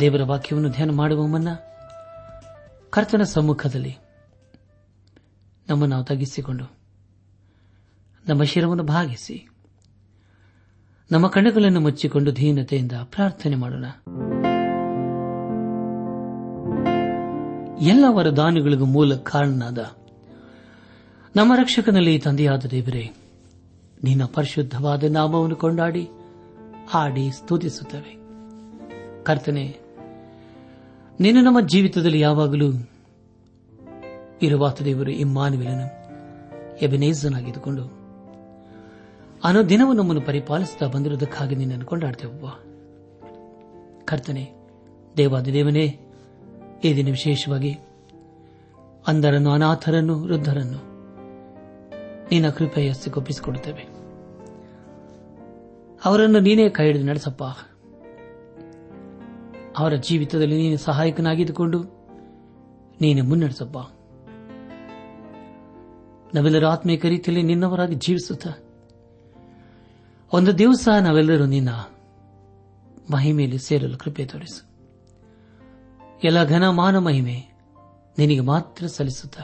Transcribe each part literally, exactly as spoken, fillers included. ದೇವರ ವಾಕ್ಯವನ್ನು ಧ್ಯಾನ ಮಾಡುವ ಮುನ್ನ ಕರ್ತನ ಸಮ್ಮುಖದಲ್ಲಿ ನಮ್ಮನ್ನು ನಾವು ತಗ್ಗಿಸಿಕೊಂಡು ನಮ್ಮ ಶಿರವನ್ನು ಭಾಗಿಸಿ ನಮ್ಮ ಕಣ್ಣುಗಳನ್ನು ಮುಚ್ಚಿಕೊಂಡು ಧೀನತೆಯಿಂದ ಪ್ರಾರ್ಥನೆ ಮಾಡೋಣ. ಎಲ್ಲ ವರದಾನಗಳಿಗೂ ಮೂಲ ಕಾರಣನಾದ ನಮ್ಮ ರಕ್ಷಕನಲ್ಲಿ ತಂದೆಯಾದ ದೇವರೇ, ನಿನ್ನ ಪರಿಶುದ್ಧವಾದ ನಾಮವನ್ನು ಕೊಂಡಾಡಿ ಹಾಡಿ ಸ್ತುತಿಸುತ್ತವೆ. ಕರ್ತನೆ, ನೀನು ನಮ್ಮ ಜೀವಿತದಲ್ಲಿ ಯಾವಾಗಲೂ ಇರುವ ದೇವರು, ಇಮ್ಮಾನುವೇಲನು, ಎಬೆನೇಜನಾಗಿದ್ದುಕೊಂಡು ಅನ್ನೋ ದಿನವೂ ನಮ್ಮನ್ನು ಪರಿಪಾಲಿಸುತ್ತಾ ಬಂದಿರುವುದಕ್ಕಾಗಿ ನಿನ್ನನ್ನು ಕೊಂಡಾಡ್ತೇವಪ್ಪ. ಕರ್ತನೆ, ದೇವಾದಿದೇವನೇ, ಈ ದಿನ ವಿಶೇಷವಾಗಿ ಅಂಧರನ್ನು, ಅನಾಥರನ್ನು, ವೃದ್ಧರನ್ನು ನಿನ್ನ ಕೃಪೆಯ ಸಿಗೊಪ್ಪಿಸಿಕೊಡುತ್ತೇವೆ. ಅವರನ್ನು ನೀನೇ ಕೈ ಹಿಡಿದು ನಡೆಸಪ್ಪ. ಅವರ ಜೀವಿತದಲ್ಲಿ ನೀನು ಸಹಾಯಕನಾಗಿದ್ದುಕೊಂಡು ನೀನು ಮುನ್ನಡೆಸಪ್ಪ. ನಾವೆಲ್ಲರೂ ಆತ್ಮೀಕ ರೀತಿಯಲ್ಲಿ ನಿನ್ನವರಾಗಿ ಜೀವಿಸುತ್ತ ಒಂದು ದಿವಸ ನಾವೆಲ್ಲರೂ ನಿನ್ನ ಮಹಿಮೆಯಲ್ಲಿ ಸೇರಲು ಕೃಪೆ ತೋರಿಸು. ಎಲ್ಲ ಘನ ಮಾನ ಮಹಿಮೆ ನಿನಗೆ ಮಾತ್ರ ಸಲ್ಲಿಸುತ್ತ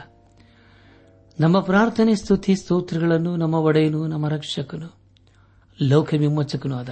ನಮ್ಮ ಪ್ರಾರ್ಥನೆ ಸ್ತುತಿ ಸ್ತೋತ್ರಗಳನ್ನು ನಮ್ಮ ಒಡೆಯನು, ನಮ್ಮ ರಕ್ಷಕನು, ಲೋಕ ವಿಮೋಚಕನೂ ಆದ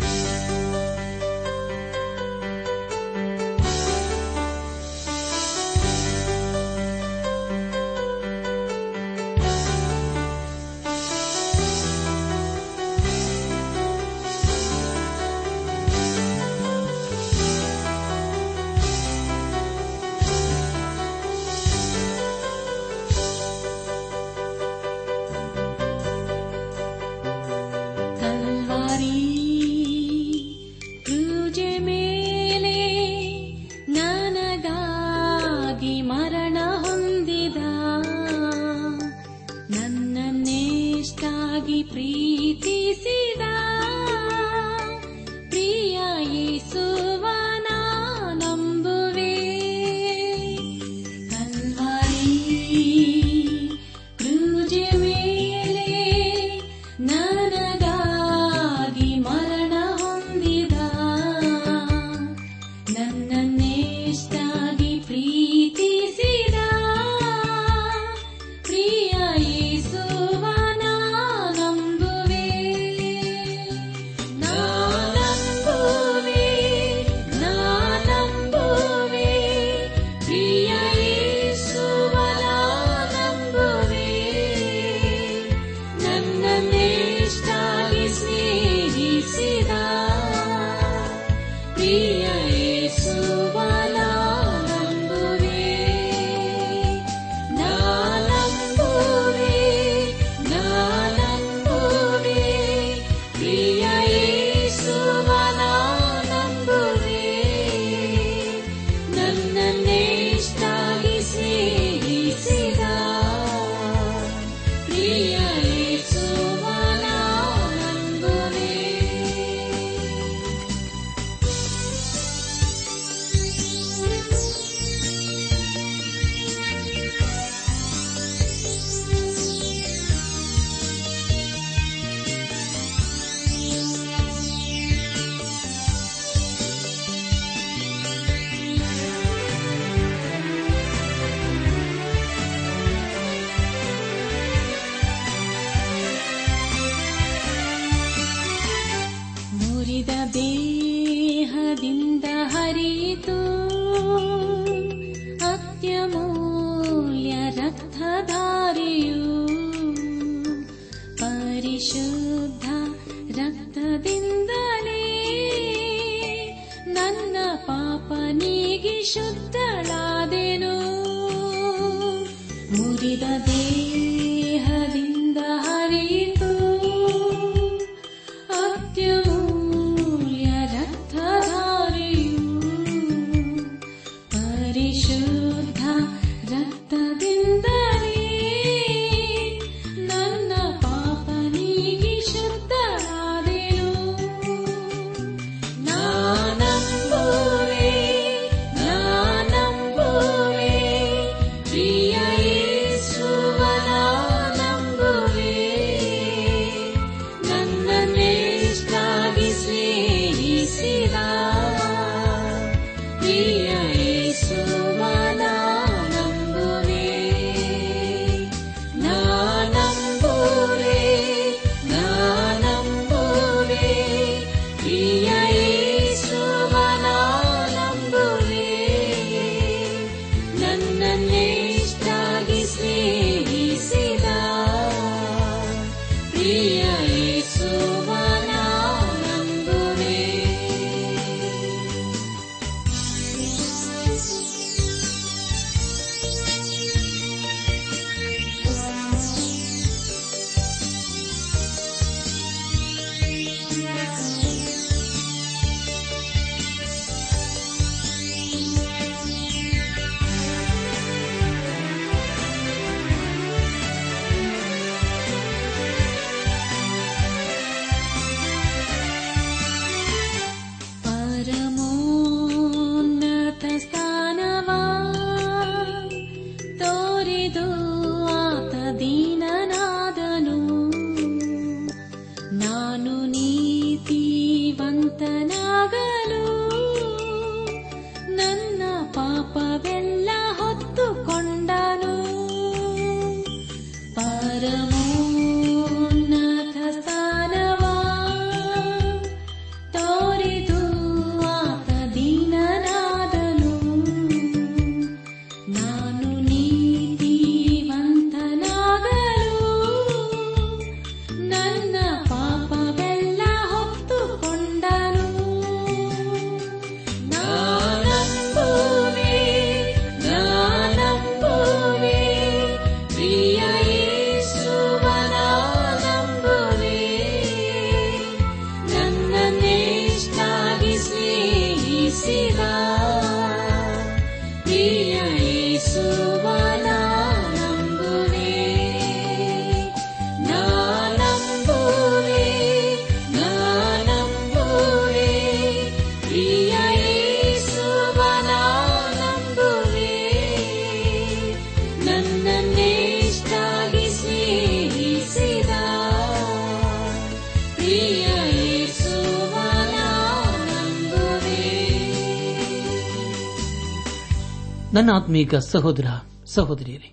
ನನ್ನ ಆತ್ಮೀಕ ಸಹೋದರ ಸಹೋದರಿಯರೇ,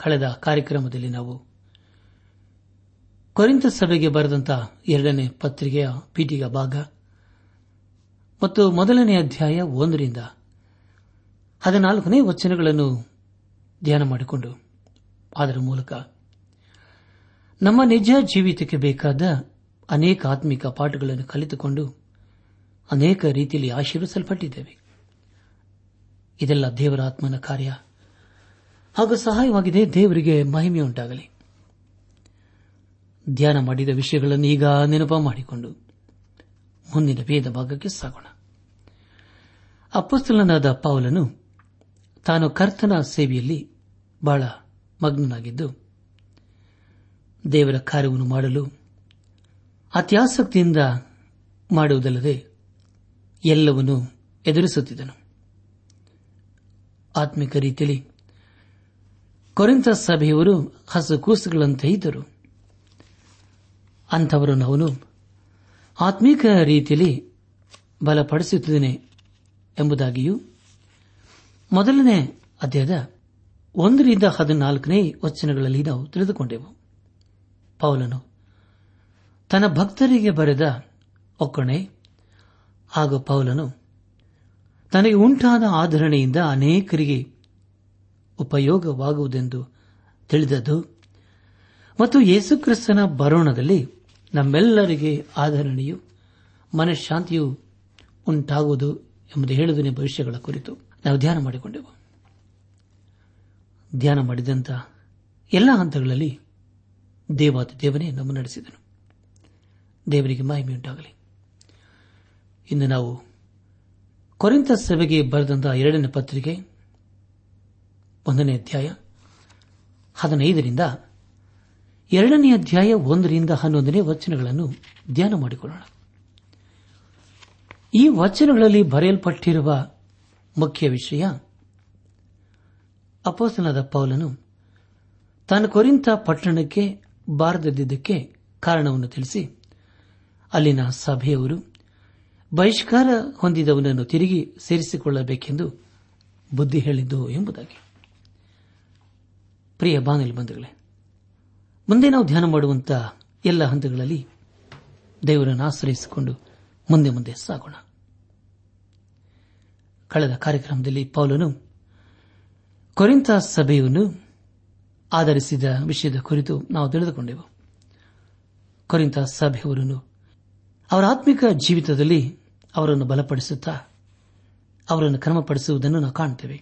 ಕಳೆದ ಕಾರ್ಯಕ್ರಮದಲ್ಲಿ ನಾವು ಕೊರಿಂಥ ಸಭೆಗೆ ಬರೆದಂತಹ ಎರಡನೇ ಪತ್ರಿಕೆಯ ಪೀಠಿಗ ಭಾಗ ಮತ್ತು ಮೊದಲನೇ ಅಧ್ಯಾಯ ಒಂದರಿಂದ ಹದಿನಾಲ್ಕನೇ ವಚನಗಳನ್ನು ಧ್ಯಾನ ಮಾಡಿಕೊಂಡು ಅದರ ಮೂಲಕ ನಮ್ಮ ನಿಜ ಜೀವಿತಕ್ಕೆ ಬೇಕಾದ ಅನೇಕ ಆತ್ಮಿಕ ಪಾಠಗಳನ್ನು ಕಲಿತುಕೊಂಡು ಅನೇಕ ರೀತಿಯಲ್ಲಿ ಆಶೀರ್ವಿಸಲ್ಪಟ್ಟಿದ್ದೇವೆ. ಇದೆಲ್ಲ ದೇವರ ಆತ್ಮನ ಕಾರ್ಯ ಹಾಗೂ ಸಹಾಯವಾಗಿದೆ. ದೇವರಿಗೆ ಮಹಿಮೆಯುಂಟಾಗಲಿ. ಧ್ಯಾನ ಮಾಡಿದ ವಿಷಯಗಳನ್ನು ಈಗ ನೆನಪು ಮಾಡಿಕೊಂಡು ಮುಂದಿನ ವೇದ ಭಾಗಕ್ಕೆ ಸಾಗೋಣ. ಅಪೊಸ್ತಲನಾದ ಪೌಲನು ತಾನು ಕರ್ತನ ಸೇವೆಯಲ್ಲಿ ಬಹಳ ಮಗ್ನನಾಗಿದ್ದು ದೇವರ ಕಾರ್ಯವನ್ನು ಮಾಡಲು ಅತ್ಯಾಸಕ್ತಿಯಿಂದ ಮಾಡುವುದಲ್ಲದೆ ಎಲ್ಲವನ್ನೂ ಎದುರಿಸುತ್ತಿದ್ದನು. ಆತ್ಮಿಕ ರೀತಿಯಲ್ಲಿ ಕೊರಿಂಥ ಸಭೆಯವರು ಹಸುಕೂಸುಗಳಂತೆ ಇದ್ದರು. ಅಂಥವರನ್ನು ಅವನು ಆತ್ಮೀಕ ರೀತಿಯಲ್ಲಿ ಬಲಪಡಿಸುತ್ತಿದ್ದೇನೆ ಎಂಬುದಾಗಿಯೂ ಮೊದಲನೇ ಅಧ್ಯಾಯದ ಒಂದರಿಂದ ಹದಿನಾಲ್ಕನೇ ವಚನಗಳಲ್ಲಿ ನಾವು ತಿಳಿದುಕೊಂಡೆವು. ಪೌಲನು ತನ್ನ ಭಕ್ತರಿಗೆ ಬರೆದ ಒಕ್ಕಣೆ ಹಾಗೂ ಪೌಲನು ತನಗೆ ಉಂಟಾದ ಆಧರಣೆಯಿಂದ ಅನೇಕರಿಗೆ ಉಪಯೋಗವಾಗುವುದೆಂದು ತಿಳಿದದ್ದು ಮತ್ತು ಯೇಸುಕ್ರಿಸ್ತನ ಬರೋಣದಲ್ಲಿ ನಮ್ಮೆಲ್ಲರಿಗೆ ಆಧರಣೆಯು ಮನಃಶಾಂತಿಯು ಉಂಟಾಗುವುದು ಎಂಬುದು ಹೇಳುವುದೇ ಭವಿಷ್ಯಗಳ ಕುರಿತು ನಾವು ಧ್ಯಾನ ಮಾಡಿಕೊಂಡೆವು. ಧ್ಯಾನ ಮಾಡಿದಂಥ ಎಲ್ಲ ಹಂತಗಳಲ್ಲಿ ದೇವಾದ ದೇವನೇ ನಮ್ಮನ್ನು ನಡೆಸಿದನು. ದೇವರಿಗೆ ಮಹಿಮೆಯುಂಟಾಗಲಿ. ಇನ್ನು ನಾವು ಕೊರಿಂಥ ಸಭೆಗೆ ಬರೆದಂತಹ ಎರಡನೇ ಪತ್ರಿಕೆ ಒಂದನೇ ಅಧ್ಯಾಯ ಹದಿನೈದರಿಂದ ಎರಡನೇ ಅಧ್ಯಾಯ ಒಂದರಿಂದ ಹನ್ನೊಂದನೇ ವಚನಗಳನ್ನು ಧ್ಯಾನ ಮಾಡಿಕೊಳ್ಳೋಣ. ಈ ವಚನಗಳಲ್ಲಿ ಬರೆಯಲ್ಪಟ್ಟಿರುವ ಮುಖ್ಯ ವಿಷಯ, ಅಪೊಸ್ತಲನಾದ ಪೌಲನು ತಾನು ಕೊರಿಂಥ ಪಟ್ಟಣಕ್ಕೆ ಬಾರದಿದ್ದಕ್ಕೆ ಕಾರಣವನ್ನು ತಿಳಿಸಿ ಅಲ್ಲಿನ ಸಭೆಯವರು ಬಹಿಷ್ಕಾರ ಹೊಂದಿದವನನ್ನು ತಿರುಗಿ ಸೇರಿಸಿಕೊಳ್ಳಬೇಕೆಂದು ಬುದ್ಧಿ ಹೇಳಿದ್ದು ಎಂಬುದಾಗಿ. ಪ್ರಿಯ ಬಾಂಧವ ಬಂಧುಗಳೇ, ಮುಂದೆ ನಾವು ಧ್ಯಾನ ಮಾಡುವಂತಹ ಎಲ್ಲ ಹಂತಗಳಲ್ಲಿ ದೇವರನ್ನು ಆಶ್ರಯಿಸಿಕೊಂಡು ಮುಂದೆ ಮುಂದೆ ಸಾಗೋಣ. ಕಳೆದ ಕಾರ್ಯಕ್ರಮದಲ್ಲಿ ಪೌಲನು ಕೊರಿಂಥ ಸಭೆಯನ್ನು ಆಧರಿಸಿದ ವಿಷಯದ ಕುರಿತು ನಾವು ತಿಳಿದುಕೊಂಡೆವು. ಕೊರಿಂಥ ಸಭೆಯವರನ್ನು ಅವರ ಆತ್ಮಿಕ ಜೀವಿತದಲ್ಲಿ ಅವರನ್ನು ಬಲಪಡಿಸುತ್ತಾ ಅವರನ್ನು ಕ್ರಮಪಡಿಸುವುದನ್ನು ನಾವು ಕಾಣುತ್ತೇವೆ.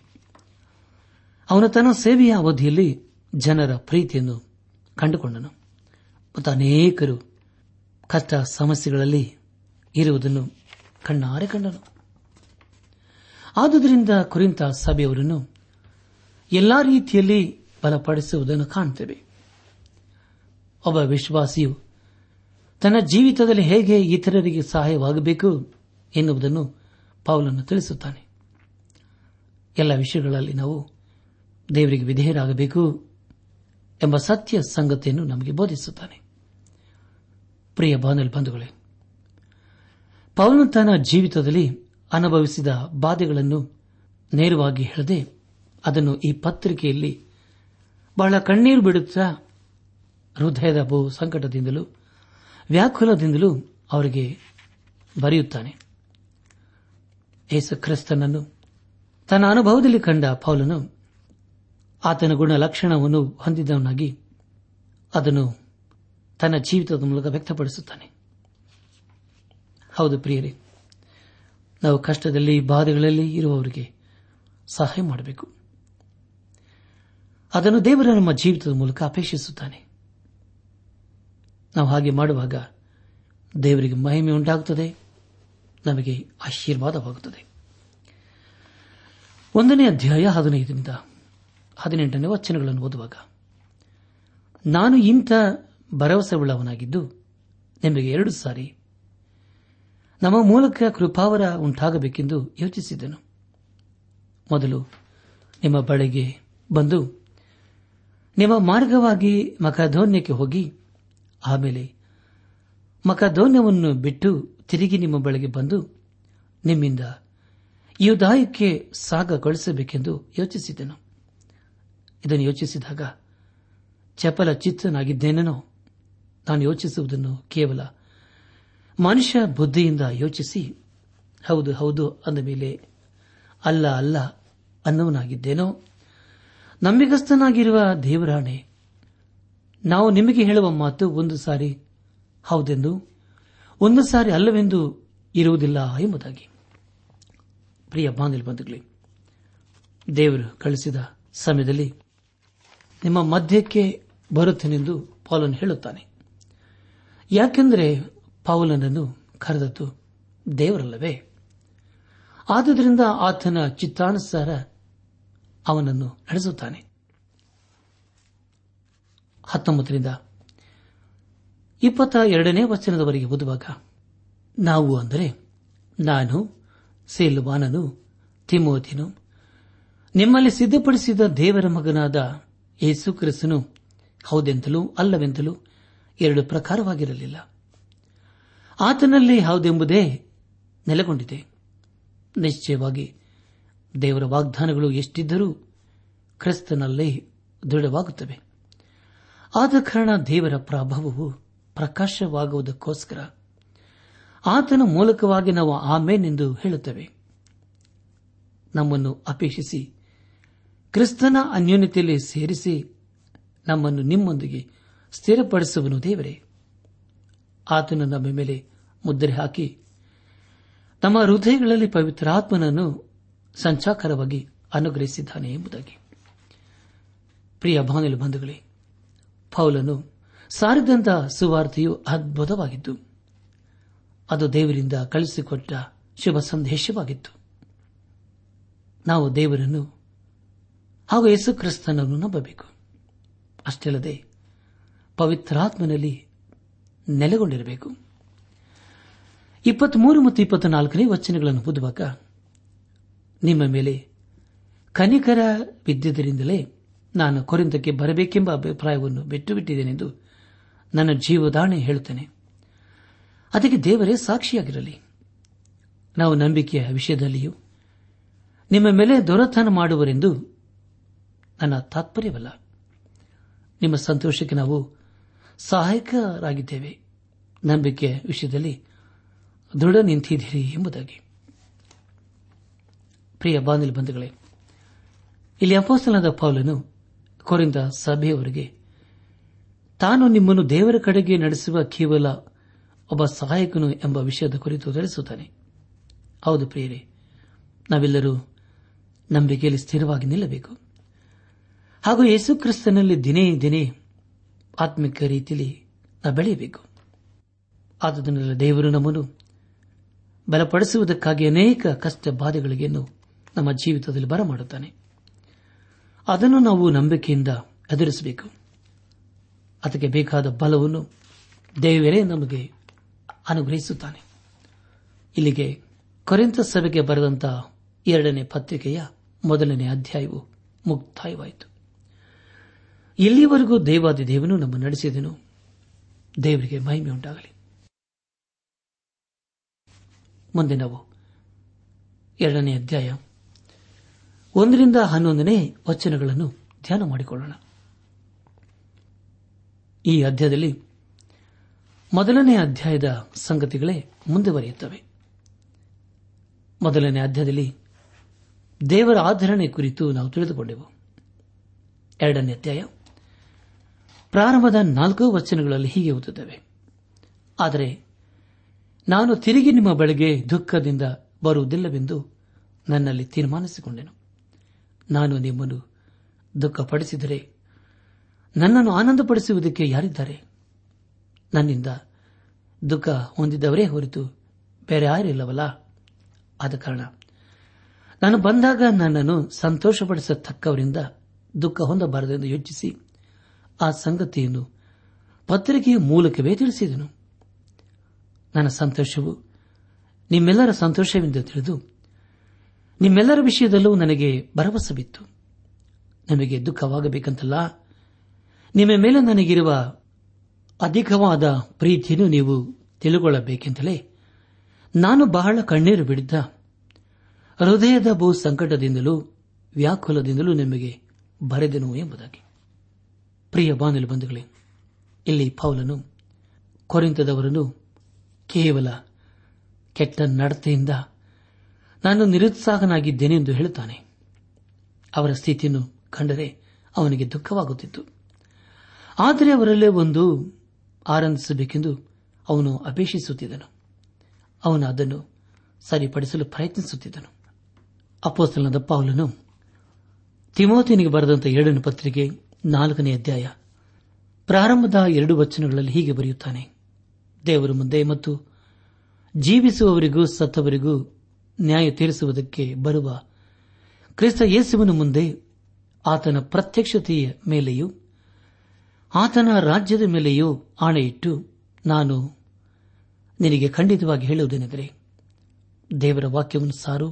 ಅವನು ತನ್ನ ಸೇವೆಯ ಅವಧಿಯಲ್ಲಿ ಜನರ ಪ್ರೀತಿಯನ್ನು ಕಂಡುಕೊಂಡನು ಮತ್ತು ಅನೇಕರು ಕಷ್ಟ ಸಮಸ್ಯೆಗಳಲ್ಲಿ ಇರುವುದನ್ನು ಕಣ್ಣಾರೆ ಕಂಡನು. ಆದುದರಿಂದ ಕೊರಿಂಥ ಸಭೆಯವರನ್ನು ಎಲ್ಲಾ ರೀತಿಯಲ್ಲಿ ಬಲಪಡಿಸುವುದನ್ನು ಕಾಣುತ್ತೇವೆ. ಒಬ್ಬ ವಿಶ್ವಾಸಿಯು ತನ್ನ ಜೀವಿತದಲ್ಲಿ ಹೇಗೆ ಇತರರಿಗೆ ಸಹಾಯವಾಗಬೇಕು ಎನ್ನುವುದನ್ನು ಪೌಲನು ತಿಳಿಸುತ್ತಾನೆ. ಎಲ್ಲ ವಿಷಯಗಳಲ್ಲಿ ನಾವು ದೇವರಿಗೆ ವಿಧೇಯರಾಗಬೇಕು ಎಂಬ ಸತ್ಯ ಸಂಗತಿಯನ್ನು ನಮಗೆ ಬೋಧಿಸುತ್ತಾನೆ. ಪ್ರಿಯ ಬಾಂಧವ ಬಂಧುಗಳೇ, ಪೌಲನು ತನ್ನ ಜೀವಿತದಲ್ಲಿ ಅನುಭವಿಸಿದ ಬಾಧೆಗಳನ್ನು ನೇರವಾಗಿ ಹೇಳದೆ ಅದನ್ನು ಈ ಪತ್ರಿಕೆಯಲ್ಲಿ ಬಹಳ ಕಣ್ಣೀರು ಬಿಡುತ್ತಾ ಹೃದಯದ ಬಹು ಸಂಕಟದಿಂದಲೂ ವ್ಯಾಕುಲದಿಂದಲೂ ಅವರಿಗೆ ಬರೆಯುತ್ತಾನೆ. ಯೇಸು ಕ್ರಿಸ್ತನನ್ನು ತನ್ನ ಅನುಭವದಲ್ಲಿ ಕಂಡ ಪೌಲನು ಆತನ ಗುಣ ಲಕ್ಷಣವನ್ನು ಹೊಂದಿದವನಾಗಿ ಅದನ್ನು ತನ್ನ ಜೀವಿತದ ಮೂಲಕ ವ್ಯಕ್ತಪಡಿಸುತ್ತಾನೆ. ಹೌದು ಪ್ರಿಯರೇ, ನಾವು ಕಷ್ಟದಲ್ಲಿ ಬಾಧೆಗಳಲ್ಲಿ ಇರುವವರಿಗೆ ಸಹಾಯ ಮಾಡಬೇಕು. ಅದನ್ನು ದೇವರು ನಮ್ಮ ಜೀವಿತದ ಮೂಲಕ ಅಪೇಕ್ಷಿಸುತ್ತಾನೆ. ನಾವು ಹಾಗೆ ಮಾಡುವಾಗ ದೇವರಿಗೆ ಮಹಿಮೆ ಉಂಟಾಗುತ್ತದೆ, ನಮಗೆ ಆಶೀರ್ವಾದವಾಗುತ್ತದೆ. ಒಂದನೇ ಅಧ್ಯಾಯ ಹದಿನೈದರಿಂದ ಹದಿನೆಂಟನೇ ವಚನಗಳನ್ನು ಓದುವಾಗ, ನಾನು ಇಂಥ ಭರವಸೆ ಉಳ್ಳವನಾಗಿದ್ದು ನಿಮಗೆ ಎರಡು ಸಾರಿ ನಮ್ಮ ಮೂಲಕ ಕೃಪಾವರ ಉಂಟಾಗಬೇಕೆಂದು ಯೋಚಿಸಿದನು. ಮೊದಲು ನಿಮ್ಮ ಬಳಿಗೆ ಬಂದು ನಿಮ್ಮ ಮಾರ್ಗವಾಗಿ ಮಕದೋನ್ಯಕ್ಕೆ ಹೋಗಿ, ಆಮೇಲೆ ಮಕದೋನ್ಯವನ್ನು ಬಿಟ್ಟು ತಿರುಗಿ ನಿಮ್ಮ ಬಳಿಗೆ ಬಂದು ನಿಮ್ಮಿಂದ ಯೂದಾಯಕ್ಕೆ ಸಾಗ ಕಳಿಸಬೇಕೆಂದು ಯೋಚಿಸಿದನು. ಇದನ್ನು ಯೋಚಿಸಿದಾಗ ಚಪಲ ಚಿತ್ತನಾಗಿದ್ದೇನೇನೋ, ನಾನು ಯೋಚಿಸುವುದನ್ನು ಕೇವಲ ಮನುಷ್ಯ ಬುದ್ಧಿಯಿಂದ ಯೋಚಿಸಿ ಹೌದು ಹೌದು ಅಂದ ಮೇಲೆ ಅಲ್ಲ ಅಲ್ಲ ಅನ್ನೋನಾಗಿದ್ದೇನೋ. ನಂಬಿಗಸ್ತನಾಗಿರುವ ದೇವರಾಣೆ, ನಾವು ನಿಮಗೆ ಹೇಳುವ ಮಾತು ಒಂದು ಸಾರಿ ಹೌದೆಂದು ಒಂದು ಸಾರಿ ಅಲ್ಲವೆಂದು ಇರುವುದಿಲ್ಲ ಎಂಬುದಾಗಿ. ಪ್ರಿಯ ಬಾಂಧವರೇ, ದೇವರು ಕಳಿಸಿದ ಸಮಯದಲ್ಲಿ ನಿಮ್ಮ ಮಧ್ಯಕ್ಕೆ ಬರುತ್ತೇನೆಂದು ಪೌಲನು ಹೇಳುತ್ತಾನೆ. ಯಾಕೆಂದರೆ ಪೌಲನನ್ನು ಕರೆದದ್ದು ದೇವರಲ್ಲವೇ? ಆದುದರಿಂದ ಆತನ ಚಿತ್ತಾನುಸಾರ ಅವನನ್ನು ನಡೆಸುತ್ತಾನೆ. ಹತ್ತೊಂಬತ್ತರಿಂದ ಇಪ್ಪತ್ತ ಎರಡನೇ ವಚನದವರೆಗೆ ಓದುವಾಗ, ನಾವು ಅಂದರೆ ನಾನು, ಸಿಲ್ವಾನನು, ತಿಮೋತಿನು, ನಿಮ್ಮಲ್ಲಿ ಸಿದ್ಧಪಡಿಸಿದ ದೇವರ ಮಗನಾದ ಯೇಸು ಕ್ರಿಸ್ತನು ಹೌದೆಂತಲೂ ಅಲ್ಲವೆಂತಲೂ ಎರಡು ಪ್ರಕಾರವಾಗಿರಲಿಲ್ಲ. ಆತನಲ್ಲಿ ಹೌದೆಂಬುದೇ ನೆಲೆಗೊಂಡಿದೆ. ನಿಶ್ಚಯವಾಗಿ ದೇವರ ವಾಗ್ದಾನಗಳು ಎಷ್ಟಿದ್ದರೂ ಕ್ರಿಸ್ತನಲ್ಲಿ ದೃಢವಾಗುತ್ತವೆ. ಆದ ಕಾರಣ ದೇವರ ಪ್ರಭಾವವು ಪ್ರಕಾಶವಾಗುವುದಕ್ಕೋಸ್ಕರ ಆತನ ಮೂಲಕವಾಗಿ ನಾವು ಆಮೇನ್ ಎಂದು ಹೇಳುತ್ತೇವೆ. ನಮ್ಮನ್ನು ಅಪೇಕ್ಷಿಸಿ ಕ್ರಿಸ್ತನ ಅನ್ಯೋನ್ಯತೆಯಲ್ಲಿ ಸೇರಿಸಿ ನಮ್ಮನ್ನು ನಿಮ್ಮೊಂದಿಗೆ ಸ್ಥಿರಪಡಿಸುವನು ದೇವರೇ. ಆತನು ನಮ್ಮ ಮೇಲೆ ಮುದ್ರೆ ಹಾಕಿ ನಮ್ಮ ಹೃದಯಗಳಲ್ಲಿ ಪವಿತ್ರಾತ್ಮನನ್ನು ಸಂಚಾಕರವಾಗಿ ಅನುಗ್ರಹಿಸಿದ್ದಾನೆ ಎಂಬುದಾಗಿ. ಪ್ರಿಯ ಬಾಂಧವ ಬಂಧುಗಳೇ, ಪೌಲನು ಸಾರಿದಂತಹ ಸುವಾರ್ತೆಯು ಅದ್ಭುತವಾಗಿತ್ತು. ಅದು ದೇವರಿಂದ ಕಳಿಸಿಕೊಟ್ಟ ಶುಭ ಸಂದೇಶವಾಗಿತ್ತು. ನಾವು ದೇವರನ್ನು ಹಾಗೂ ಯೇಸು ಕ್ರಿಸ್ತನನ್ನು ನಂಬಬೇಕು. ಅಷ್ಟಲ್ಲದೆ ಪವಿತ್ರಾತ್ಮನಲ್ಲಿ ನೆಲೆಗೊಂಡಿರಬೇಕು. ಇಪ್ಪತ್ಮೂರು ಮತ್ತು ಇಪ್ಪತ್ನಾಲ್ಕನೇ ವಚನಗಳನ್ನು ಓದುವಾಗ, ನಿಮ್ಮ ಮೇಲೆ ಕನಿಕರ ಬಿದ್ದುದರಿಂದಲೇ ನಾನು ಕೊರಿಂಥಕ್ಕೆ ಬರಬೇಕೆಂಬ ಅಭಿಪ್ರಾಯವನ್ನು ಬಿಟ್ಟು ಬಿಟ್ಟಿದ್ದೇನೆಂದು ನನ್ನ ಜೀವದಾಣೆ ಹೇಳುತ್ತೇನೆ. ಅದಕ್ಕೆ ದೇವರೇ ಸಾಕ್ಷಿಯಾಗಿರಲಿ. ನಾವು ನಂಬಿಕೆಯ ವಿಷಯದಲ್ಲಿಯೂ ನಿಮ್ಮ ಮೇಲೆ ದೊರೆತನ ಮಾಡುವರೆಂದು ನನ್ನ ತಾತ್ಪರ್ಯವಲ್ಲ. ನಿಮ್ಮ ಸಂತೋಷಕ್ಕೆ ನಾವು ಸಹಾಯಕರಾಗಿದ್ದೇವೆ. ನಂಬಿಕೆಯ ವಿಷಯದಲ್ಲಿ ದೃಢ ನಿಂತಿದ್ದೀರಿ ಎಂಬುದಾಗಿ. ಪ್ರಿಯ ಬಾಂಧವ ಬಂಧುಗಳೇ, ಇಲ್ಲಿ ಅಪೊಸ್ತಲನಾದ ಪೌಲನು ಕೊರಿಂಥ ಸಭೆಯವರಿಗೆ ತಾನು ನಿಮ್ಮನ್ನು ದೇವರ ಕಡೆಗೆ ನಡೆಸುವ ಕೇವಲ ಒಬ್ಬ ಸಹಾಯಕನು ಎಂಬ ವಿಷಯದ ಕುರಿತು ತಿಳಿಸುತ್ತಾನೆ. ಹೌದು ಪ್ರಿಯರೇ, ನಾವೆಲ್ಲರೂ ನಂಬಿಕೆಯಲ್ಲಿ ಸ್ಥಿರವಾಗಿ ನಿಲ್ಲಬೇಕು ಹಾಗೂ ಯೇಸು ಕ್ರಿಸ್ತನಲ್ಲಿ ದಿನೇ ದಿನೇ ಆತ್ಮಿಕ ರೀತಿಯಲ್ಲಿ ನಾವು ಬೆಳೆಯಬೇಕು. ಆದುದನ್ನೆಲ್ಲ ದೇವರು ನಮ್ಮನ್ನು ಬಲಪಡಿಸುವುದಕ್ಕಾಗಿ ಅನೇಕ ಕಷ್ಟ ಬಾಧೆಗಳಿಗೆ ನಮ್ಮ ಜೀವಿತದಲ್ಲಿ ಬರಮಾಡುತ್ತಾನೆ. ಅದನ್ನು ನಾವು ನಂಬಿಕೆಯಿಂದ ಎದುರಿಸಬೇಕು. ಅದಕ್ಕೆ ಬೇಕಾದ ಬಲವನ್ನು ದೇವರೇ ನಮಗೆ ಅನುಗ್ರಹಿಸುತ್ತಾನೆ. ಇಲ್ಲಿಗೆ ಕೊರಿಂಥ ಸಭೆಗೆ ಬರೆದಂತಹ ಎರಡನೇ ಪತ್ರಿಕೆಯ ಮೊದಲನೇ ಅಧ್ಯಾಯವು ಮುಕ್ತಾಯವಾಯಿತು. ಇಲ್ಲಿಯವರೆಗೂ ದೇವಾದಿ ದೇವನು ನಮ್ಮ ನಡೆಸಿದನು. ದೇವರಿಗೆ ಮಹಿಮೆ ಉಂಟಾಗಲಿ. ಮುಂದೆ ನಾವು ಎರಡನೇ ಅಧ್ಯಾಯ ಒಂದರಿಂದ ಹನ್ನೊಂದನೇ ವಚನಗಳನ್ನು ಧ್ಯಾನ ಮಾಡಿಕೊಳ್ಳೋಣ. ಈ ಅಧ್ಯಾಯದಲ್ಲಿ ಮೊದಲನೇ ಅಧ್ಯಾಯದ ಸಂಗತಿಗಳೇ ಮುಂದುವರಿಯುತ್ತವೆ. ಮೊದಲನೇ ಅಧ್ಯಾಯದಲ್ಲಿ ದೇವರ ಆಧರಣೆ ಕುರಿತು ನಾವು ತಿಳಿದುಕೊಂಡೆವು. ಎರಡನೇ ಅಧ್ಯಾಯ ಪ್ರಾರಂಭದ ನಾಲ್ಕು ವಚನಗಳಲ್ಲಿ ಹೀಗೆ ಓದುತ್ತವೆ: ಆದರೆ ನಾನು ತಿರುಗಿ ನಿಮ್ಮ ಬಳಿಗೆ ದುಃಖದಿಂದ ಬರುವುದಿಲ್ಲವೆಂದು ನನ್ನಲ್ಲಿ ತೀರ್ಮಾನಿಸಿಕೊಂಡೆನು. ನಾನು ನಿಮ್ಮನ್ನು ದುಃಖಪಡಿಸಿದರೆ ನನ್ನನ್ನು ಆನಂದಪಡಿಸುವುದಕ್ಕೆ ಯಾರಿದ್ದಾರೆ? ನನ್ನಿಂದ ದುಃಖ ಹೊಂದಿದ್ದವರೇ ಹೊರತು ಬೇರೆ ಯಾರಿಲ್ಲವಲ್ಲ. ಆದ ಕಾರಣ ನಾನು ಬಂದಾಗ ನನ್ನನ್ನು ಸಂತೋಷಪಡಿಸತಕ್ಕವರಿಂದ ದುಃಖ ಹೊಂದಬಾರದೆಂದು ಯೋಚಿಸಿ ಆ ಸಂಗತಿಯನ್ನು ಪತ್ರಿಕೆಯ ಮೂಲಕವೇ ತಿಳಿಸಿದನು. ನನ್ನ ಸಂತೋಷವು ನಿಮ್ಮೆಲ್ಲರ ಸಂತೋಷವೆಂದು ತಿಳಿದು ನಿಮ್ಮೆಲ್ಲರ ವಿಷಯದಲ್ಲೂ ನನಗೆ ಭರವಸೆ ಬಿತ್ತು. ನಿಮಗೆ ದುಃಖವಾಗಬೇಕಂತಲ್ಲ, ನಿಮ್ಮ ಮೇಲೆ ನನಗಿರುವ ಅಧಿಕವಾದ ಪ್ರೀತಿಯನ್ನು ನೀವು ತಿಳಿದುಕೊಳ್ಳಬೇಕೆಂತಲೇ ನಾನು ಬಹಳ ಕಣ್ಣೀರು ಬಿಡಿದ್ದ ಹೃದಯದ ಬಹು ಸಂಕಟದಿಂದಲೂ ವ್ಯಾಕುಲದಿಂದಲೂ ನಿಮಗೆ ಬರೆದೆನು ಎಂಬುದಾಗಿ. ಪ್ರಿಯ ಬಾಂಧವ ಬಂಧುಗಳೇ, ಇಲ್ಲಿ ಪೌಲನು ಕೊರಿಂಥದವರನ್ನು ಕೇವಲ ಕೆಟ್ಟ ನಡತೆಯಿಂದ ನಾನು ನಿರುತ್ಸಾಹನಾಗಿದ್ದೇನೆ ಎಂದು ಹೇಳುತ್ತಾನೆ. ಅವರ ಸ್ಥಿತಿಯನ್ನು ಕಂಡರೆ ಅವನಿಗೆ ದುಃಖವಾಗುತ್ತಿತ್ತು. ಆದರೆ ಅವರಲ್ಲೇ ಒಂದು ಆನಂದಿಸಬೇಕೆಂದು ಅವನು ಅಪೇಕ್ಷಿಸುತ್ತಿದ್ದನು. ಅವನು ಅದನ್ನು ಸರಿಪಡಿಸಲು ಪ್ರಯತ್ನಿಸುತ್ತಿದ್ದನು. ಅಪೊಸ್ತಲನಾದ ಪೌಲನು ತಿಮೋಥಿಯನಿಗೆ ಬರೆದಂಥ ಏಳನೇ ಪತ್ರಿಕೆ ನಾಲ್ಕನೇ ಅಧ್ಯಾಯ ಪ್ರಾರಂಭದ ಎರಡು ವಚನಗಳಲ್ಲಿ ಹೀಗೆ ಬರೆಯುತ್ತಾನೆ: ದೇವರು ಮುಂದೆ ಮತ್ತು ಜೀವಿಸುವವರಿಗೂ ಸತ್ತವರಿಗೂ ನ್ಯಾಯ ತೀರಿಸುವುದಕ್ಕೆ ಬರುವ ಕ್ರಿಸ್ತ ಯೇಸುವಿನ ಮುಂದೆ ಆತನ ಪ್ರತ್ಯಕ್ಷತೆಯ ಮೇಲೆಯೂ ಆತನ ರಾಜ್ಯದ ಮೇಲೆಯೂ ಆಣೆಯಿಟ್ಟು ನಾನು ನಿನಗೆ ಖಂಡಿತವಾಗಿ ಹೇಳುವುದೇನೆಂದರೆ, ದೇವರ ವಾಕ್ಯವನ್ನು ಸಾರು.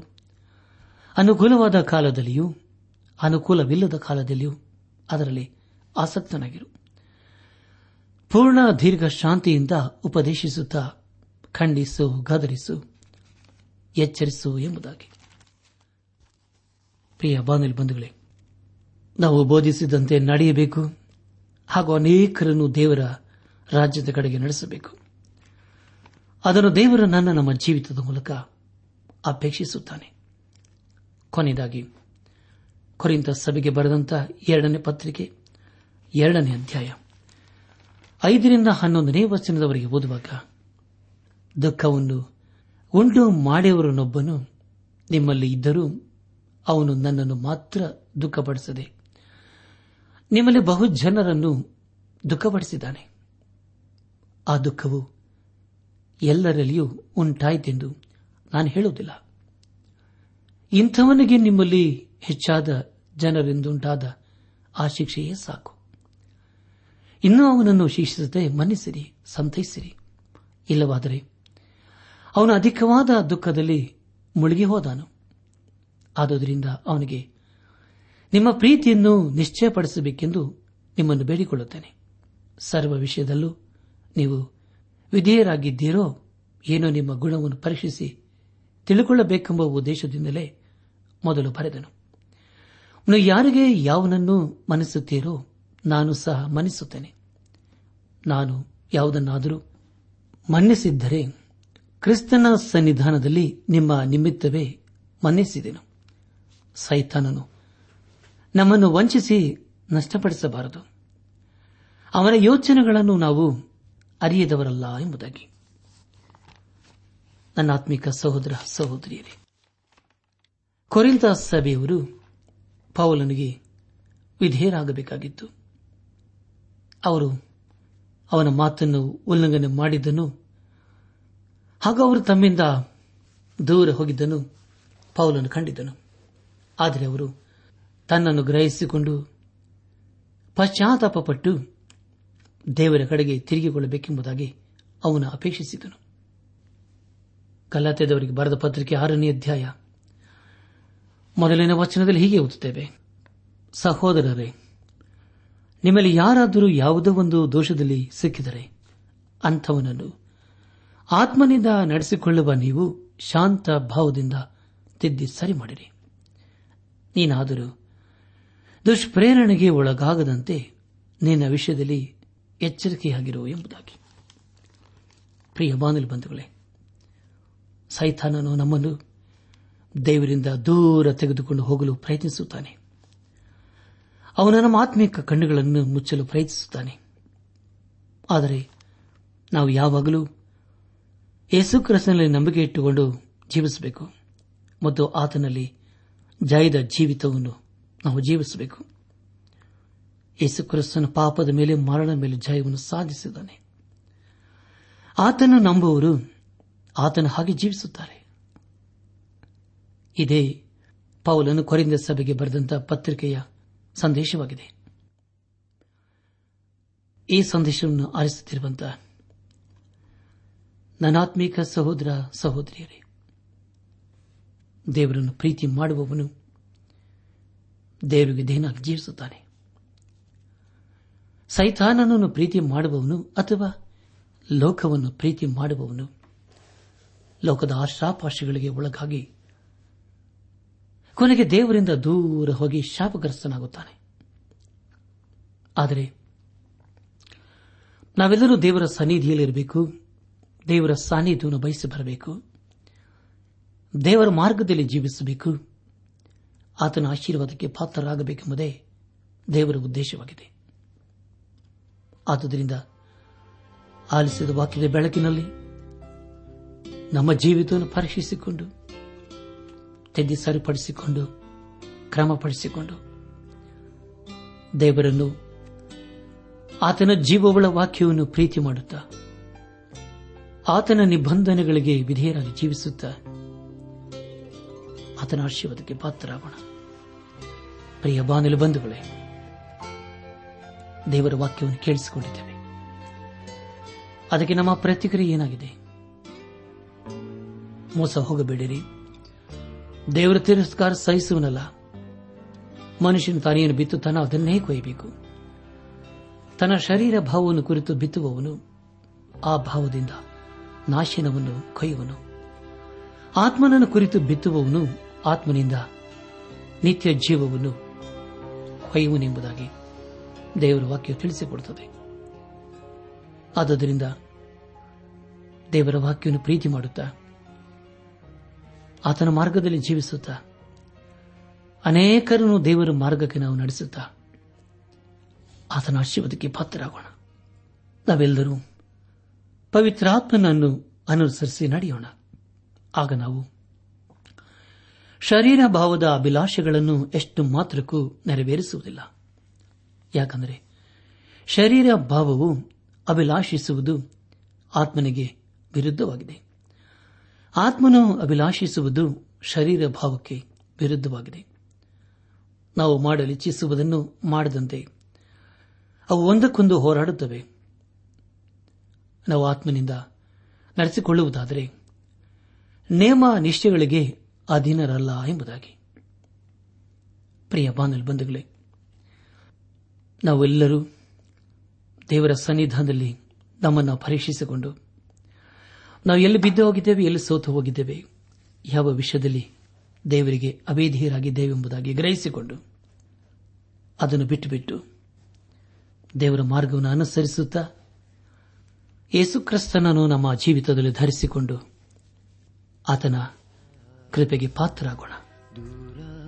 ಅನುಕೂಲವಾದ ಕಾಲದಲ್ಲಿಯೂ ಅನುಕೂಲವಿಲ್ಲದ ಕಾಲದಲ್ಲಿಯೂ ಅದರಲ್ಲಿ ಆಸಕ್ತನಾಗಿರು. ಪೂರ್ಣ ದೀರ್ಘ ಶಾಂತಿಯಿಂದ ಉಪದೇಶಿಸುತ್ತಾ ಖಂಡಿಸು, ಗದರಿಸು, ಎಚ್ಚರಿಸು ಎಂಬುದಾಗಿ. ಪ್ರಿಯ ಬಾಂಧವ ಬಂಧುಗಳೇ, ನಾವು ಬೋಧಿಸಿದಂತೆ ನಡೆಯಬೇಕು ಹಾಗೂ ಅನೇಕರನ್ನು ದೇವರ ರಾಜ್ಯದ ಕಡೆಗೆ ನಡೆಸಬೇಕು. ಅದನ್ನು ದೇವರು ನನ್ನ ನಮ್ಮ ಜೀವಿತದ ಮೂಲಕ ಅಪೇಕ್ಷಿಸುತ್ತಾನೆ. ಕೊನೆಯದಾಗಿ ಕೊರಿಂಥ ಸಭೆಗೆ ಬರೆದಂಥ ಎರಡನೇ ಪತ್ರಿಕೆ ಎರಡನೇ ಅಧ್ಯಾಯ ಐದರಿಂದ ಹನ್ನೊಂದನೇ ವಚನದವರೆಗೆ ಓದುವಾಗ, ದುಃಖವನ್ನು ಉಂಟು ಮಾಡಿಯವರನ್ನೊಬ್ಬನು ನಿಮ್ಮಲ್ಲಿ ಇದ್ದರೂ ಅವನು ನನ್ನನ್ನು ಮಾತ್ರ ದುಃಖಪಡಿಸದೆ ನಿಮ್ಮಲ್ಲಿ ಬಹು ಜನರನ್ನು ದುಃಖಪಡಿಸಿದ್ದಾನೆ. ಆ ದುಃಖವು ಎಲ್ಲರಲ್ಲಿಯೂ ಉಂಟಾಯಿತೆಂದು ನಾನು ಹೇಳುವುದಿಲ್ಲ. ಇಂಥವನಿಗೆ ನಿಮ್ಮಲ್ಲಿ ಹೆಚ್ಚಾದ ಜನರಿಂದುಂಟಾದ ಆ ಶಿಕ್ಷೆಯೇ ಸಾಕು. ಇನ್ನೂ ಅವನನ್ನು ಶಿಕ್ಷಿಸದೆ ಮನ್ನಿಸಿರಿ, ಸಂತೈಸಿರಿ. ಇಲ್ಲವಾದರೆ ಅವನು ಅಧಿಕವಾದ ದುಃಖದಲ್ಲಿ ಮುಳುಗಿ ಹೋದಾನು. ಆದುದರಿಂದ ಅವನಿಗೆ ನಿಮ್ಮ ಪ್ರೀತಿಯನ್ನು ನಿಶ್ಚಯಪಡಿಸಬೇಕೆಂದು ನಿಮ್ಮನ್ನು ಬೇಡಿಕೊಳ್ಳುತ್ತೇನೆ. ಸರ್ವ ವಿಷಯದಲ್ಲೂ ನೀವು ವಿಧೇಯರಾಗಿದ್ದೀರೋ ಏನೋ ನಿಮ್ಮ ಗುಣವನ್ನು ಪರೀಕ್ಷಿಸಿ ತಿಳಿದುಕೊಳ್ಳಬೇಕೆಂಬ ಉದ್ದೇಶದಿಂದಲೇ ಮೊದಲು ಬರೆದನು. ನೀವು ಯಾರಿಗೆ ಯಾವನನ್ನು ಮನ್ನಿಸುತ್ತೀರೋ ನಾನು ಸಹ ಮನ್ನಿಸುತ್ತೇನೆ. ನಾನು ಯಾವುದನ್ನಾದರೂ ಮನ್ನಿಸಿದ್ದರೆ ಕ್ರಿಸ್ತನ ಸನ್ನಿಧಾನದಲ್ಲಿ ನಿಮ್ಮ ನಿಮಿತ್ತವೇ ಮನ್ನಿಸಿದೆನು. ಸೈತಾನನು ನಮ್ಮನ್ನು ವಂಚಿಸಿ ನಷ್ಟಪಡಿಸಬಾರದು. ಅವನ ಯೋಚನೆಗಳನ್ನು ನಾವು ಅರಿಯದವರಲ್ಲ ಎಂಬುದಾಗಿ. ನನ್ನ ಆತ್ಮಿಕ ಸಹೋದರ ಸಹೋದರಿಯರೇ, ಕೊರಿಂಥ ಸಭೆಯವರು ಪೌಲನಿಗೆ ವಿಧೇಯರಾಗಬೇಕಾಗಿತ್ತು. ಅವರು ಅವನ ಮಾತನ್ನು ಉಲ್ಲಂಘನೆ ಮಾಡಿದ್ದನು ಹಾಗೂ ಅವರು ತಮ್ಮಿಂದ ದೂರ ಹೋಗಿದ್ದನು ಪೌಲನು ಕಂಡಿದ್ದನು. ಆದರೆ ಅವರು ತನ್ನನ್ನು ಗ್ರಹಿಸಿಕೊಂಡು ಪಶ್ಚಾತ್ತಾಪಪಟ್ಟು ದೇವರ ಕಡೆಗೆ ತಿರುಗಿಕೊಳ್ಳಬೇಕೆಂಬುದಾಗಿ ಅವನು ಅಪೇಕ್ಷಿಸಿದನು. ಗಲಾತ್ಯದವರಿಗೆ ಬರೆದ ಪತ್ರಿಕೆ ಆರನೇ ಅಧ್ಯಾಯ ಮೊದಲನೇ ವಚನದಲ್ಲಿ ಹೀಗೆ ಓದುತ್ತೇವೆ: ಸಹೋದರರೇ, ನಿಮ್ಮಲ್ಲಿ ಯಾರಾದರೂ ಯಾವುದೋ ಒಂದು ದೋಷದಲ್ಲಿ ಸಿಕ್ಕಿದರೆ ಅಂಥವನನ್ನು ಆತ್ಮನಿಂದ ನಡೆಸಿಕೊಳ್ಳುವ ನೀವು ಶಾಂತ ಭಾವದಿಂದ ತಿದ್ದಿ ಸರಿ ಮಾಡಿರಿ. ನೀನಾದರೂ ದುಷ್ಪ್ರೇರಣೆಗೆ ಒಳಗಾಗದಂತೆ ನಿನ್ನ ವಿಷಯದಲ್ಲಿ ಎಚ್ಚರಿಕೆಯಾಗಿರು ಎಂಬುದಾಗಿ. ಪ್ರಿಯ ಬಾನುಲಿ ಬಂಧುಗಳೇ, ಸೈತಾನನು ನಮ್ಮನ್ನು ದೇವರಿಂದ ದೂರ ತೆಗೆದುಕೊಂಡು ಹೋಗಲು ಪ್ರಯತ್ನಿಸುತ್ತಾನೆ. ಅವನು ನಮ್ಮ ಆತ್ಮೀಕ ಕಣ್ಣುಗಳನ್ನು ಮುಚ್ಚಲು ಪ್ರಯತ್ನಿಸುತ್ತಾನೆ. ಆದರೆ ನಾವು ಯಾವಾಗಲೂ ಯೇಸು ಕ್ರಿಸ್ತನಲ್ಲಿ ನಂಬಿಕೆ ಇಟ್ಟುಕೊಂಡು ಜೀವಿಸಬೇಕು ಮತ್ತು ಆತನಲ್ಲಿ ಜಯದ ಜೀವಿತವನ್ನು ನಾವು ಜೀವಿಸಬೇಕು. ಯೇಸು ಕ್ರಿಸ್ತನ ಪಾಪದ ಮೇಲೆ, ಮರಣ ಮೇಲೆ ಜಯವನ್ನು ಸಾಧಿಸಿದ್ದಾನೆ. ಆತನು ನಂಬುವವರು ಆತನ ಹಾಗೆ ಜೀವಿಸುತ್ತಾರೆ. ಇದೇ ಪೌಲನು ಕೊರಿಂಥ ಸಭೆಗೆ ಬರೆದಂತಹ ಪತ್ರಿಕೆಯ ಸಂದೇಶವಾಗಿದೆ. ಈ ಸಂದೇಶವನ್ನು ಆಲಿಸುತ್ತಿರುವಂತಹ ನನಾತ್ಮೀಕ ಸಹೋದರ ಸಹೋದರಿಯರೇ, ದೇವರನ್ನು ಪ್ರೀತಿ ಮಾಡುವವನು ದೇವರಿಗೆ ದೇನಾಗಿ ಜೀವಿಸುತ್ತಾನೆ. ಸೈತಾನನನ್ನು ಪ್ರೀತಿ ಮಾಡುವವನು ಅಥವಾ ಲೋಕವನ್ನು ಪ್ರೀತಿ ಮಾಡುವವನು ಲೋಕದ ಆಶಾಪಾಶಗಳಿಗೆ ಒಳಗಾಗಿ ಕೊನೆಗೆ ದೇವರಿಂದ ದೂರ ಹೋಗಿ ಶಾಪಗ್ರಸ್ತನಾಗುತ್ತಾನೆ. ಆದರೆ ನಾವೆಲ್ಲರೂ ದೇವರ ಸನ್ನಿಧಿಯಲ್ಲಿರಬೇಕು, ದೇವರ ಸಾನ್ನಿಧ್ಯವನ್ನು ಬಯಸಿ ಬರಬೇಕು, ದೇವರ ಮಾರ್ಗದಲ್ಲಿ ಜೀವಿಸಬೇಕು, ಆತನ ಆಶೀರ್ವಾದಕ್ಕೆ ಪಾತ್ರರಾಗಬೇಕೆಂಬುದೇ ದೇವರ ಉದ್ದೇಶವಾಗಿದೆ. ಆದುದರಿಂದ ಆಲಿಸಿದ ವಾಕ್ಯದ ಬೆಳಕಿನಲ್ಲಿ ನಮ್ಮ ಜೀವಿತವನ್ನು ಪರೀಕ್ಷಿಸಿಕೊಂಡು, ತೆಗೆದು ಸರಿಪಡಿಸಿಕೊಂಡು, ಕ್ರಮಪಡಿಸಿಕೊಂಡು, ದೇವರನ್ನು, ಆತನ ಜೀವವುಳ್ಳ ವಾಕ್ಯವನ್ನು ಪ್ರೀತಿ ಮಾಡುತ್ತಾ, ಆತನ ನಿಬಂಧನೆಗಳಿಗೆ ವಿಧೇಯರಾಗಿ ಜೀವಿಸುತ್ತಾ ಆತನ ಆಶೀರ್ವಾದಕ್ಕೆ ಪಾತ್ರರಾಗೋಣ. ಪ್ರಿಯ ಬಾನುಲಿ ಬಂಧುಗಳೇ, ದೇವರ ವಾಕ್ಯವನ್ನು ಕೇಳಿಸಿಕೊಂಡಿದ್ದೇವೆ. ಅದಕ್ಕೆ ನಮ್ಮ ಪ್ರತಿಕ್ರಿಯೆ ಏನಾಗಿದೆ? ಮೋಸ ಹೋಗಬೇಡಿರಿ. ದೇವರ ತಿರಸ್ಕಾರ ಸಹಿಸುವನಲ್ಲ. ಮನುಷ್ಯನು ತಾನೇನು ಬಿತ್ತುತ್ತಾನೋ ಅದನ್ನೇ ಕೊಯ್ಯಬೇಕು. ತನ್ನ ಶರೀರ ಭಾವವನ್ನು ಕುರಿತು ಬಿತ್ತುವವನು ಆ ಭಾವದಿಂದ ನಾಶನವನ್ನು ಕೊಯ್ಯುವನು. ಆತ್ಮನನ್ನು ಕುರಿತು ಬಿತ್ತುವವನು ಆತ್ಮನಿಂದ ನಿತ್ಯ ಜೀವವನ್ನು ಕೊಯ್ಯುವನೆಂಬುದಾಗಿ ದೇವರ ವಾಕ್ಯ ತಿಳಿಸಿಕೊಡುತ್ತದೆ. ಆದ್ದರಿಂದ ದೇವರ ವಾಕ್ಯವನ್ನು ಪ್ರೀತಿ ಮಾಡುತ್ತಾ, ಆತನ ಮಾರ್ಗದಲ್ಲಿ ಜೀವಿಸುತ್ತಾ, ಅನೇಕರನ್ನು ದೇವರ ಮಾರ್ಗಕ್ಕೆ ನಾವು ನಡೆಸುತ್ತಾ ಆತನ ಆಶೀರ್ವಾದಕ್ಕೆ ಪಾತ್ರರಾಗೋಣ. ನಾವೆಲ್ಲರೂ ಪವಿತ್ರಾತ್ಮನನ್ನು ಅನುಸರಿಸಿ ನಡೆಯೋಣ. ಆಗ ನಾವು ಶರೀರ ಭಾವದ ಅಭಿಲಾಷೆಗಳನ್ನು ಎಷ್ಟು ಮಾತ್ರಕ್ಕೂ ನೆರವೇರಿಸುವುದಿಲ್ಲ. ಯಾಕಂದರೆ ಶರೀರ ಭಾವವು ಅಭಿಲಾಷಿಸುವುದು ಆತ್ಮನಿಗೆ ವಿರುದ್ಧವಾಗಿದೆ. ಆತ್ಮನು ಅಭಿಲಾಷಿಸುವುದು ಶರೀರ ಭಾವಕ್ಕೆ ವಿರುದ್ಧವಾಗಿದೆ. ನಾವು ಮಾಡಲಿಚ್ಛಿಸುವುದನ್ನು ಮಾಡದಂತೆ ಅವು ಒಂದಕ್ಕೊಂದು ಹೋರಾಡುತ್ತವೆ. ನಾವು ಆತ್ಮನಿಂದ ನಡೆಸಿಕೊಳ್ಳುವುದಾದರೆ ನೇಮ ನಿಷ್ಠೆಗಳಿಗೆ ಅಧೀನರಲ್ಲ ಎಂಬುದಾಗಿ. ಪ್ರಿಯ ಬಾಂಧವ ಬಂಧುಗಳೇ, ನಾವೆಲ್ಲರೂ ದೇವರ ಸನ್ನಿಧಾನದಲ್ಲಿ ನಮ್ಮನ್ನು ಪರೀಕ್ಷಿಸಿಕೊಂಡು, ನಾವು ಎಲ್ಲಿ ಬಿದ್ದು ಹೋಗಿದ್ದೇವೆ, ಎಲ್ಲಿ ಸೋತು ಹೋಗಿದ್ದೇವೆ, ಯಾವ ವಿಷಯದಲ್ಲಿ ದೇವರಿಗೆ ಅವೇಧಿಯರಾಗಿದ್ದೇವೆ ಎಂಬುದಾಗಿ ಗ್ರಹಿಸಿಕೊಂಡು, ಅದನ್ನು ಬಿಟ್ಟು ಬಿಟ್ಟು ದೇವರ ಮಾರ್ಗವನ್ನು ಅನುಸರಿಸುತ್ತಾ ಯೇಸುಕ್ರಿಸ್ತನನ್ನು ನಮ್ಮ ಜೀವಿತದಲ್ಲಿ ಧರಿಸಿಕೊಂಡು ಆತನ ಕೃಪೆಗೆ ಪಾತ್ರರಾಗೋಣ.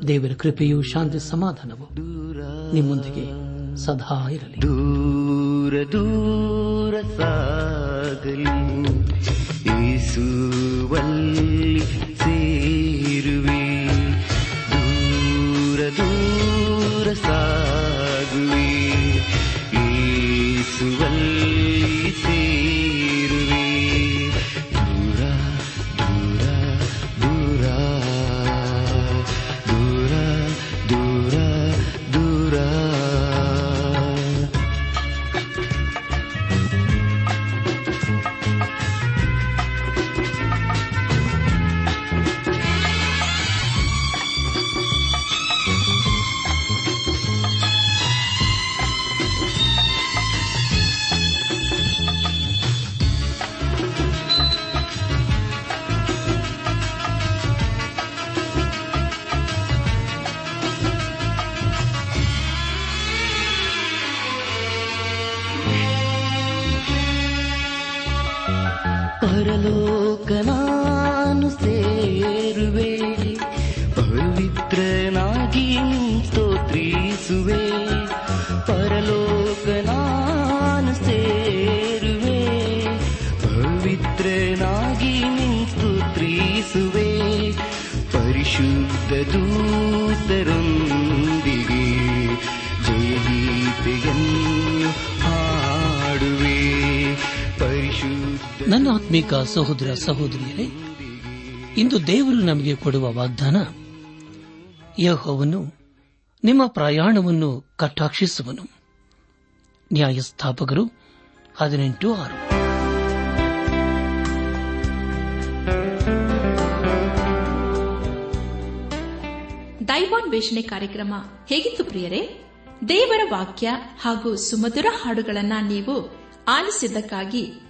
ದೇವರ ಕೃಪೆಯು, ಶಾಂತಿ, ಸಮಾಧಾನವು ನಿಮ್ಮೊಂದಿಗೆ ಸದಾ ಇರಲಿ. ದೂರ ದೂರ ಸಾಗಲಿ, ಯೇಸುವಲ್ಲಿ ಸೇರುವೆ. ದೂರ ದೂರ ಸಾಗುವೆ, ಯೇಸುವಲ್ಲಿ ಸೇರುವೆ. ದೂರ ದೂರ ದೂರ ದೂರ ದೂರ ದೂರ ಪರಲೋಕ ನಾನು ಸೇರುವೆ, ಪವಿತ್ರನಾಗಿ ಸ್ತೋತ್ರಿಸುವೆ. ಪರಲೋಕ ನಾನು ಸೇರುವೆ, ಪವಿತ್ರನಾಗಿ ಸ್ತೋತ್ರಿಸುವೆ. ಪರಿಶುದ್ಧ ದೂತರೊಂದಿಗೆ ಜಯಗೀತೆಯನ್ನು ಹಾಡುವೆ. ಪರಿಶುದ್ಧ. ನನ್ನ ಆತ್ಮೀಕ ಸಹೋದರ ಸಹೋದರಿಯರೇ, ಇಂದು ದೇವರು ನಮಗೆ ಕೊಡುವ ವಾಗ್ದಾನ: ಯೆಹೋವನು ನಿಮ್ಮ ಪ್ರಯಾಣವನ್ನು ಕಟಾಕ್ಷಿಸುವನು. ನ್ಯಾಯಸ್ಥಾಪಕರು ಹದಿನೆಂಟು ಆರು. ದೈವಾನ್ವೇಷಣೆ ಕಾರ್ಯಕ್ರಮ ಹೇಗಿತ್ತು ಪ್ರಿಯರೇ? ದೇವರ ವಾಕ್ಯ ಹಾಗೂ ಸುಮಧುರ ಹಾಡುಗಳನ್ನು ನೀವು ಆಲಿಸಿದ್ದಕ್ಕಾಗಿ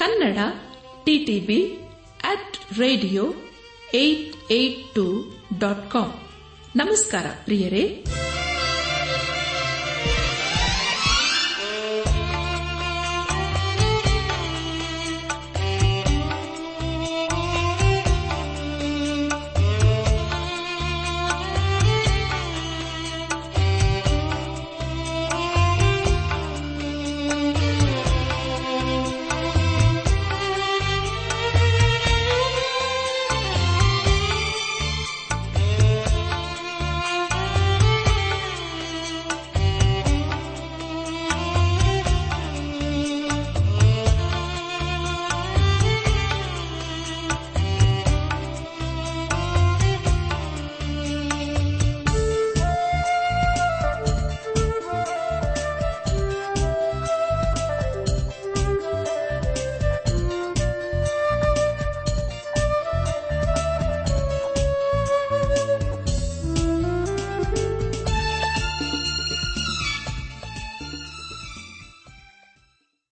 Kannada TTB at radio eight eight two dot com. ನಮಸ್ಕಾರ ಪ್ರಿಯರೇ.